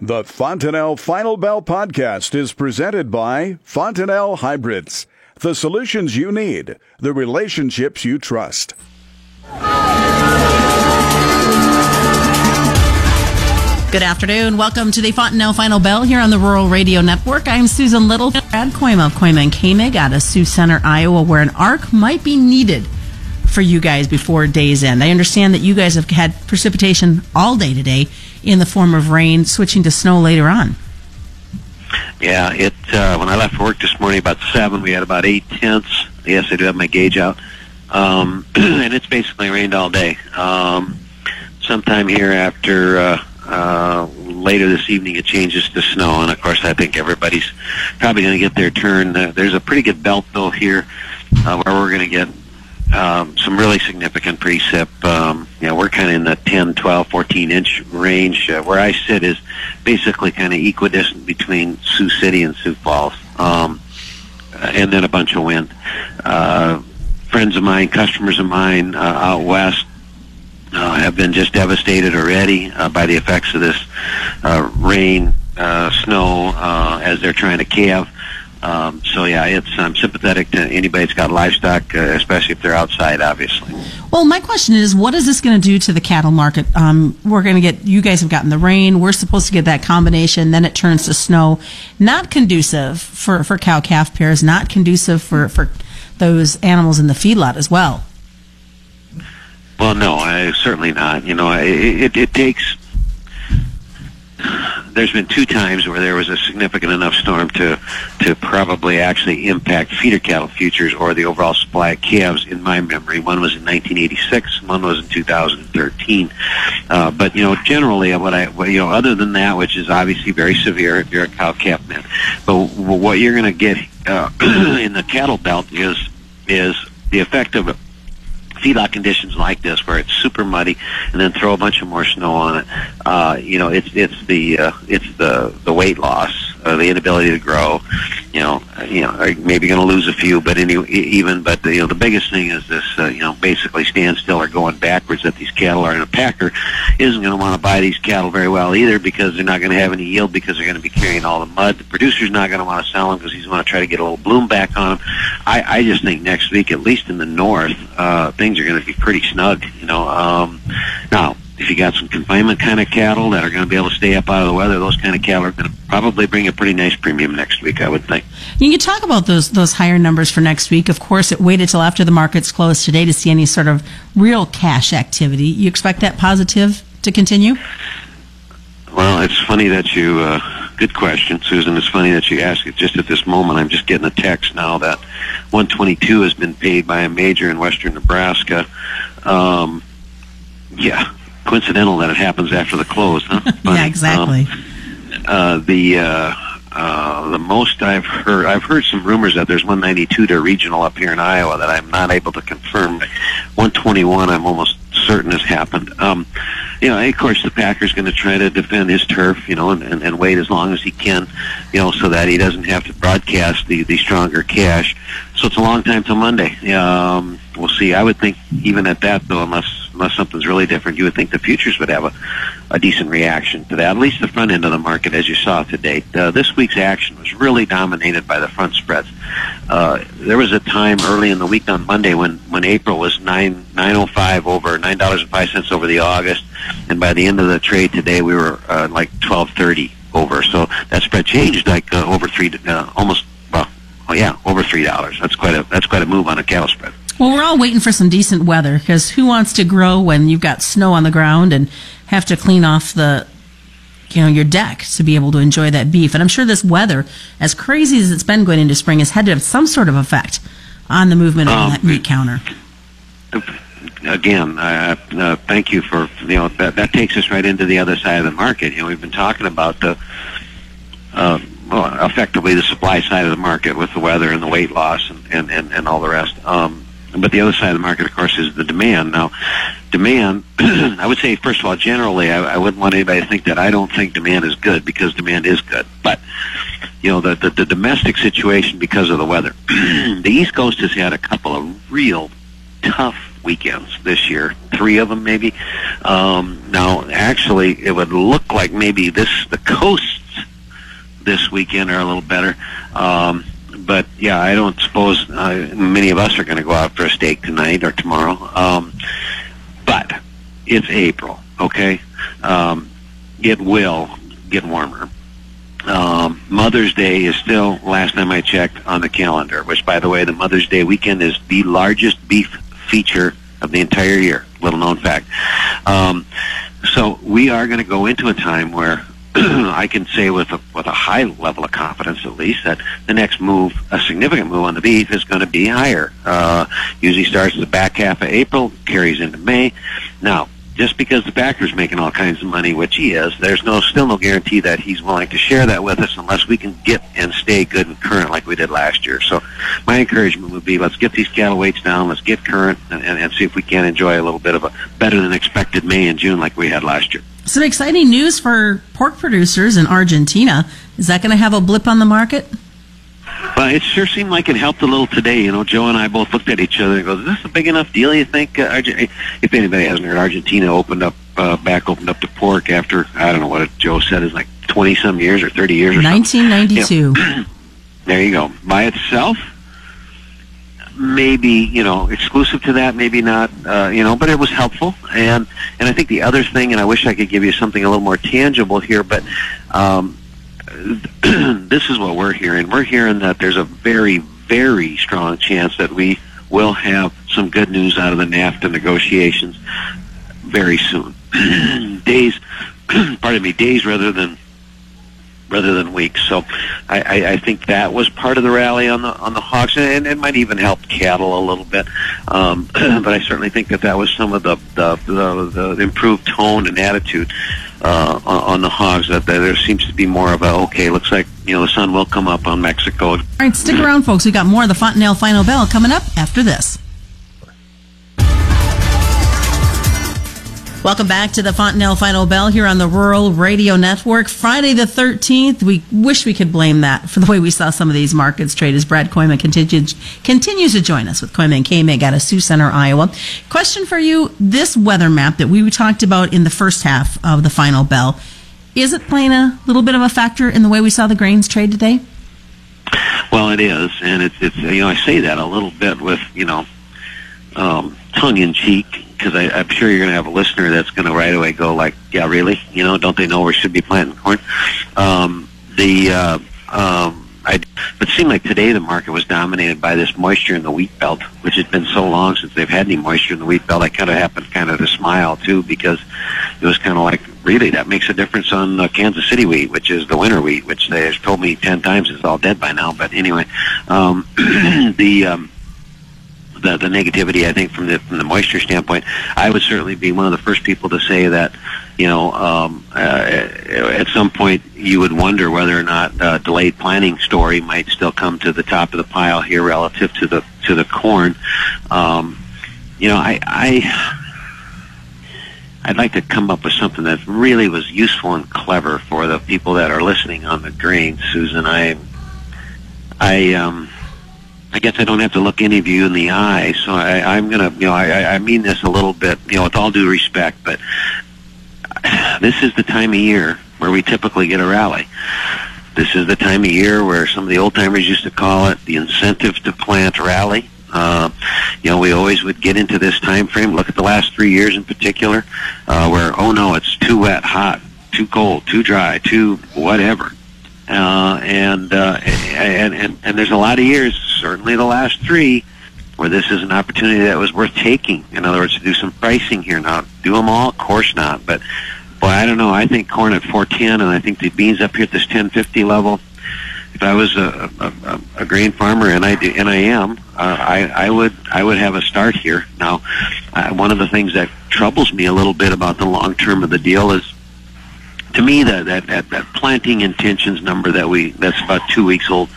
The Fontanelle Final Bell Podcast is presented by Fontanelle Hybrids. The solutions you need, the relationships you trust. Good afternoon. Welcome to the Fontanelle Final Bell here on the Rural Radio Network. I'm Susan Little. Brad Kooima of Kooima and Koenig out of Sioux Center, Iowa, where an ARC might be needed for you guys before day's end. I understand that you guys have had precipitation all day today in the form of rain, switching to snow later on. Yeah, when I left for work this morning about 7, we had about 8/10. Yes, I do have my gauge out. And it's basically rained all day. Sometime here after... later this evening it changes to snow, and of course I think everybody's probably going to get their turn. There's a pretty good belt though here where we're going to get some really significant precip. We're kind of in the 10, 12, 14 inch range. Where I sit is basically kind of equidistant between Sioux City and Sioux Falls, and then a bunch of wind. Friends of mine, customers of mine out west have been just devastated already by the effects of this rain, snow, as they're trying to calve. I'm sympathetic to anybody that's got livestock, especially if they're outside, obviously. Well, my question is, what is this going to do to the cattle market? You guys have gotten the rain. We're supposed to get that combination. Then it turns to snow. Not conducive for cow-calf pairs, not conducive for those animals in the feedlot as well. Well, no, certainly not. It takes... There's been 2 times where there was a significant enough storm to probably actually impact feeder cattle futures or the overall supply of calves in my memory. One was in 1986, one was in 2013. Generally, other than that, which is obviously very severe if you're a cow-calf man, but what you're going to get in the cattle belt is the effect of feedlot conditions like this, where it's super muddy, and then throw a bunch of more snow on it. It's the weight loss, the inability to grow. Maybe going to lose a few, but the biggest thing is this. Basically standstill or going backwards that these cattle are. And a packer isn't going to want to buy these cattle very well either, because they're not going to have any yield, because they're going to be carrying all the mud. The producer's not going to want to sell them because he's going to try to get a little bloom back on them. I just think next week, at least in the north, things are going to be pretty snug, Now, if you got some confinement kind of cattle that are going to be able to stay up out of the weather, those kind of cattle are going to probably bring a pretty nice premium next week, I would think. You can talk about those higher numbers for next week. Of course, it waited till after the markets closed today to see any sort of real cash activity. You expect that positive to continue? Well, it's funny that you... good question, Susan. It's funny that you ask it just at this moment. I'm just getting a text now that 122 has been paid by a major in western Nebraska. Coincidental that it happens after the close, huh? Yeah, exactly. The most I've heard some rumors that there's 192 to regional up here in Iowa that I'm not able to confirm. 121 I'm almost certain has happened. Of course the packer's going to try to defend his turf, and wait as long as he can, so that he doesn't have to broadcast the stronger cash. So it's a long time till Monday. We'll see. I would think even at that though, unless something's really different, you would think the futures would have a decent reaction to that, at least the front end of the market, as you saw today. This week's action was really dominated by the front spreads. There was a time early in the week on Monday when April was $9.05 over, $9.05 over the August, and by the end of the trade today we were like $12.30 over. So that spread changed like over three, almost. Oh yeah, over $3. That's quite a move on a cattle spread. Well, we're all waiting for some decent weather, because who wants to grow when you've got snow on the ground and have to clean off your deck to be able to enjoy that beef? And I'm sure this weather, as crazy as it's been going into spring, has had to have some sort of effect on the movement of that meat counter. Again, thank you for that takes us right into the other side of the market. We've been talking about the. Effectively the supply side of the market with the weather and the weight loss and all the rest. But the other side of the market, of course, is the demand. Now, demand, I would say, first of all, generally, I wouldn't want anybody to think that I don't think demand is good, because demand is good. But, the domestic situation because of the weather. The East Coast has had a couple of real tough weekends this year, 3 of them maybe. Now, actually, it would look like maybe the coasts this weekend are a little better. But, yeah, I don't suppose many of us are going to go out for a steak tonight or tomorrow. But it's April, okay? It will get warmer. Mother's Day is still, last time I checked, on the calendar, which, by the way, the Mother's Day weekend is the largest beef feature of the entire year, little known fact. So we are going to go into a time where I can say with a high level of confidence, at least, that the next move, a significant move on the beef, is going to be higher. Usually starts the back half of April, carries into May. Now, just because the factor's making all kinds of money, which he is, there's still no guarantee that he's willing to share that with us unless we can get and stay good and current like we did last year. So my encouragement would be, let's get these cattle weights down, let's get current, and see if we can enjoy a little bit of a better-than-expected May and June like we had last year. Some exciting news for pork producers in Argentina. Is that going to have a blip on the market? Well, it sure seemed like it helped a little today. You know, Joe and I both looked at each other and go, is this a big enough deal, you think? If anybody hasn't heard, Argentina opened up to pork after, I don't know what Joe said, is like 20-some years or 30 years or 1992. Something. 1992. Yeah. There you go. By itself, maybe, you know, exclusive to that, maybe not, you know, but it was helpful. And I think the other thing, and I wish I could give you something a little more tangible here, but this is what we're hearing. We're hearing that there's a very, very strong chance that we will have some good news out of the NAFTA negotiations very soon. Days rather than weeks. So I think that was part of the rally on the hogs, and it might even help cattle a little bit. But I certainly think that was some of the improved tone and attitude on the hogs, that there seems to be more of a, okay, looks like, you know, the sun will come up on Mexico. All right, stick around, folks. We've got more of the Fontanelle Final Bell coming up after this. Welcome back to the Fontanelle Final Bell here on the Rural Radio Network. Friday the 13th, we wish we could blame that for the way we saw some of these markets trade, as Brad Kooima continues to join us with Kooima and K-Mig out of Sioux Center, Iowa. Question for you, this weather map that we talked about in the first half of the Final Bell, is it playing a little bit of a factor in the way we saw the grains trade today? Well, it is, and it's you know, I say that a little bit with, you know, tongue-in-cheek, because I'm sure you're going to have a listener that's going to right away go like, yeah, really? You know, don't they know we should be planting corn? But it seemed like today the market was dominated by this moisture in the wheat belt, which has been so long since they've had any moisture in the wheat belt. I happened to smile, too, because it was kind of like, really, that makes a difference on Kansas City wheat, which is the winter wheat, which they've told me 10 times is all dead by now. But anyway, The negativity, I think, from the moisture standpoint, I would certainly be one of the first people to say that, you know, at some point you would wonder whether or not a delayed planting story might still come to the top of the pile here relative to the corn. You know, I'd like to come up with something that really was useful and clever for the people that are listening on the grain, Susan. I guess I don't have to look any of you in the eye, so I'm going to, you know, I mean this a little bit, you know, with all due respect, but this is the time of year where we typically get a rally. This is the time of year where some of the old-timers used to call it the incentive to plant rally. You know, we always would get into this time frame, look at the last 3 years in particular, where, oh, no, it's too wet, hot, too cold, too dry, too whatever. And there's a lot of years, certainly the last 3, where this is an opportunity that was worth taking. In other words, to do some pricing here. Now, do them all? Of course not. But, boy, I don't know. I think corn at $4.10, and I think the beans up here at this $10.50 level. If I was a grain farmer, and I am, I would have a start here. Now, one of the things that troubles me a little bit about the long term of the deal is, to me, that planting intentions number that's about 2 weeks old,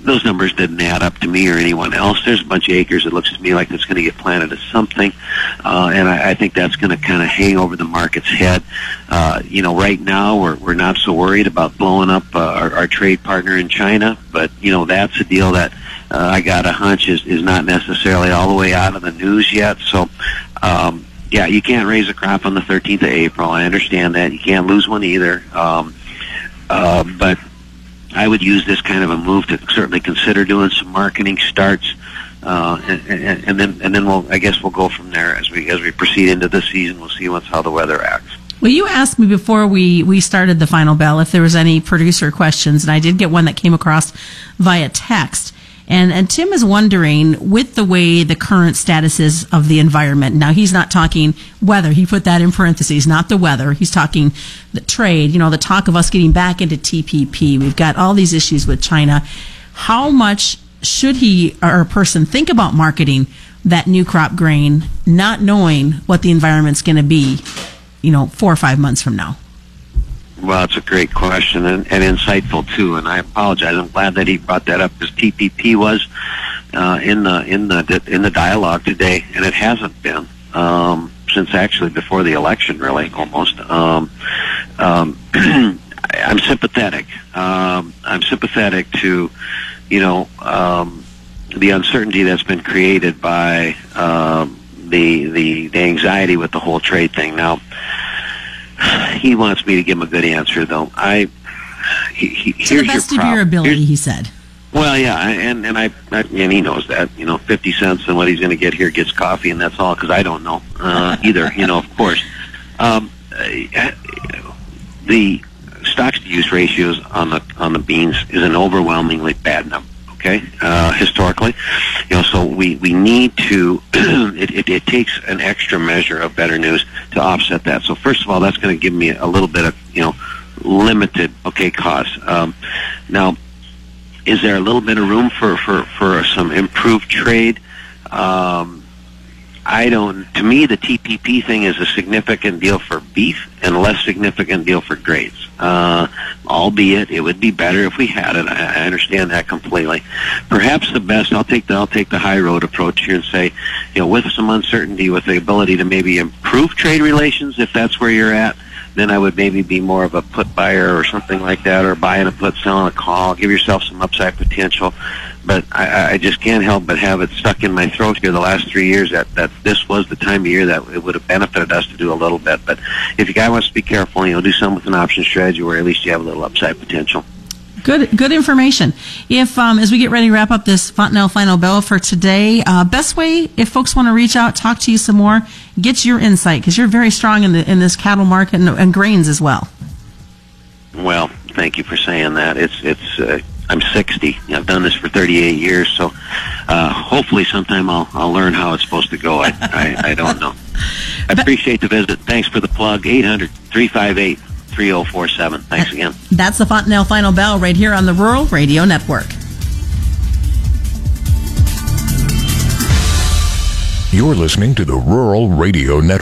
those numbers didn't add up to me or anyone else. There's a bunch of acres, it looks to me like that's going to get planted as something, and I think that's going to kind of hang over the market's head. You know, right now we're not so worried about blowing up our trade partner in China, but, you know, that's a deal that I got a hunch is not necessarily all the way out of the news yet. So, yeah, you can't raise a crop on the 13th of April. I understand that. You can't lose one either. But I would use this kind of a move to certainly consider doing some marketing starts, and then we'll go from there as we proceed into the season. We'll see how the weather acts. Well, you asked me before we started the final bell if there was any producer questions, and I did get one that came across via text. And Tim is wondering, with the way the current status is of the environment, now he's not talking weather. He put that in parentheses, not the weather. He's talking the trade, you know, the talk of us getting back into TPP. We've got all these issues with China. How much should he or a person think about marketing that new crop grain, not knowing what the environment's going to be, you know, 4 or 5 months from now? Well, it's a great question and insightful too. And I apologize. I'm glad that he brought that up because TPP was in the dialogue today, and it hasn't been since actually before the election, really almost. I'm sympathetic. I'm sympathetic to the uncertainty that's been created by the anxiety with the whole trade thing now. He wants me to give him a good answer, though. To the best of your ability, he said. Well, yeah, and he knows that. 50 cents and what he's going to get here gets coffee, and that's all because I don't know either. Of course, the stocks to use ratios on the beans is an overwhelmingly bad number. Okay, historically, so we need to. it takes an extra measure of better news to offset that. So first of all, that's going to give me a little bit of limited cause. Now, is there a little bit of room for some improved trade? I don't. To me, the TPP thing is a significant deal for beef and a less significant deal for grades. Albeit, it would be better if we had it. I understand that completely. Perhaps the best. I'll take the high road approach here and say, with some uncertainty, with the ability to maybe improve trade relations, if that's where you're at, then I would maybe be more of a put buyer or something like that, or buying a put, selling a call. Give yourself some upside potential. But I just can't help but have it stuck in my throat here the last 3 years that this was the time of year that it would have benefited us to do a little bit. But if you guy wants to be careful, do something with an option strategy where at least you have a little upside potential. Good information. If, as we get ready to wrap up this Fontanelle Final Bell for today, best way if folks want to reach out, talk to you some more, get your insight, because you're very strong in this cattle market and grains as well. Well, thank you for saying that. It's I'm 60. I've done this for 38 years, so hopefully sometime I'll learn how it's supposed to go. I don't know. I appreciate the visit. Thanks for the plug. 800-358-3047. Thanks again. That's the Fontanelle Final Bell right here on the Rural Radio Network. You're listening to the Rural Radio Network.